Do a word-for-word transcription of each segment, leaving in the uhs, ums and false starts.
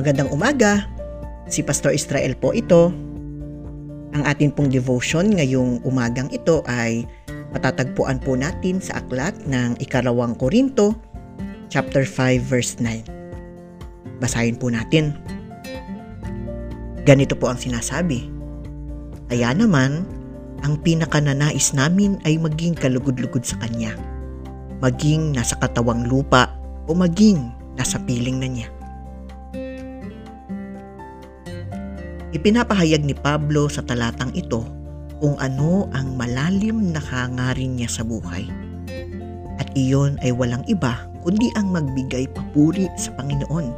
Magandang umaga, si Pastor Israel po ito. Ang atin pong devotion ngayong umagang ito ay matatagpuan po natin sa aklat ng Ikalawang Korinto, chapter five, verse nine. Basahin po natin. Ganito po ang sinasabi. Kaya naman, ang pinakananais namin ay maging kalugod-lugod sa Kanya, maging nasa katawang lupa o maging nasa piling na Niya. Ipinapahayag ni Pablo sa talatang ito kung ano ang malalim na hangarin niya sa buhay. At iyon ay walang iba kundi ang magbigay papuri sa Panginoon.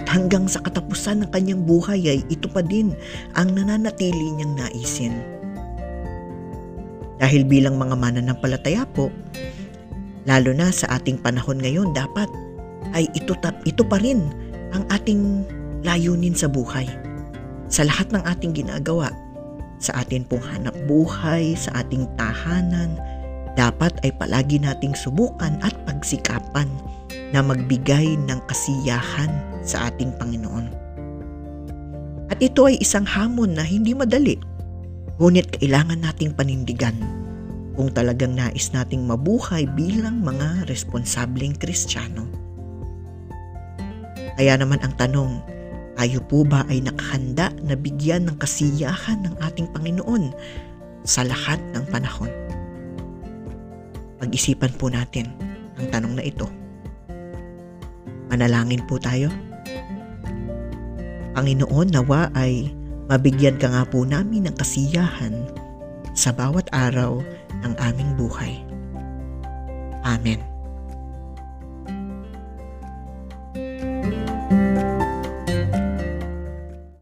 At hanggang sa katapusan ng kanyang buhay ay ito pa din ang nananatili niyang naisin. Dahil bilang mga mananampalataya po, lalo na sa ating panahon ngayon, dapat ay ito, ito pa rin ang ating layunin sa buhay. Sa lahat ng ating ginagawa, sa atin pong hanap buhay, sa ating tahanan, dapat ay palagi nating subukan at pagsikapan na magbigay ng kasiyahan sa ating Panginoon. At ito ay isang hamon na hindi madali, ngunit kailangan nating panindigan kung talagang nais nating mabuhay bilang mga responsableng Kristiyano. Kaya naman ang tanong, tayo po ba ay nakahanda na bigyan ng kasiyahan ng ating Panginoon sa lahat ng panahon? Pag-isipan po natin ang tanong na ito. Manalangin po tayo. Panginoon, nawa ay mabigyan ka nga po namin ng kasiyahan sa bawat araw ng aming buhay. Amen.